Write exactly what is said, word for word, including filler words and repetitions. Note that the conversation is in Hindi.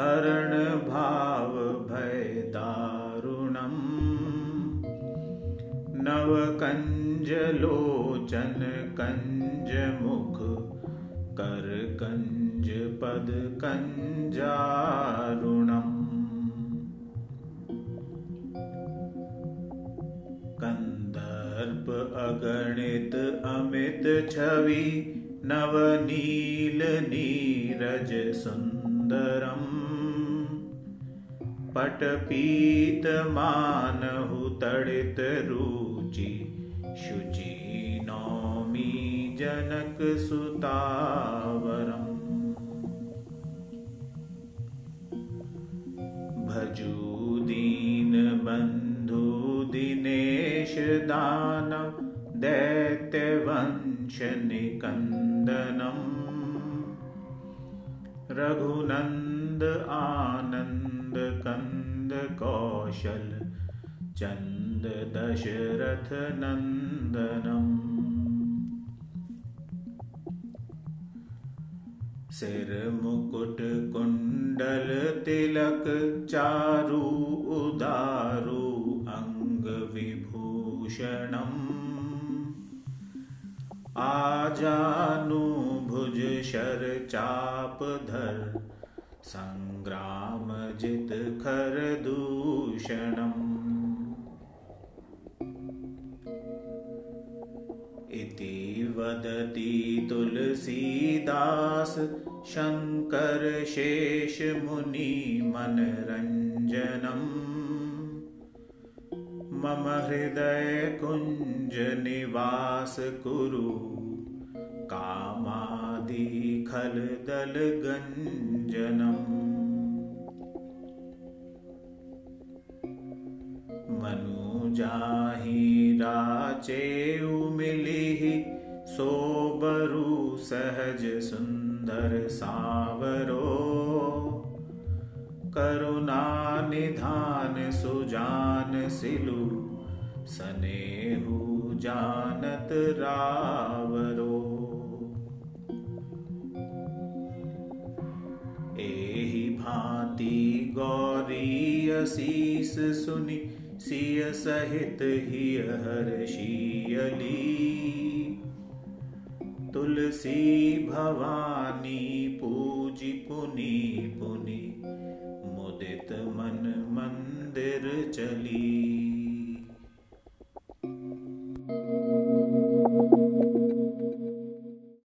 हरण भाव भय दारुणम नवकंज लोचन कंज मुख कर कंज पद कंजारुणम कंदर्प अगणित अमित छवि नवनील नीरज सुंदरम पटपीत मानहु तड़ित रुचि शुचि नौमी जनक सुतावरम भजू दीन बंधु दिनेश दानव दैत्य वंश निकंदनम रघुनंद आनंद कंद कौशल चंद दशरथ नंदनम सिर मुकुट कुंडल तिलक चारु उदारु अंग विभूषणम आजानु भुज शर चाप धर संग्राम जित खर दूषणम इति वदति तुलसीदास शंकर शेष मुनि मनरंजनम मम हृदय कुंज निवास कुरु कामादि खल दल गंजनम मनु जाहि राचेउ मिलिहि सोबरु सहज सुंदर सावरो करुणा निधान सुजान सिलु सनेहु जानत रावरो एहि भांति गौरी असीस सुनि सिय सहित ही हर्षियली तुलसी भवानी पूजि पुनि पुनि मुदित मन मंदिर चली।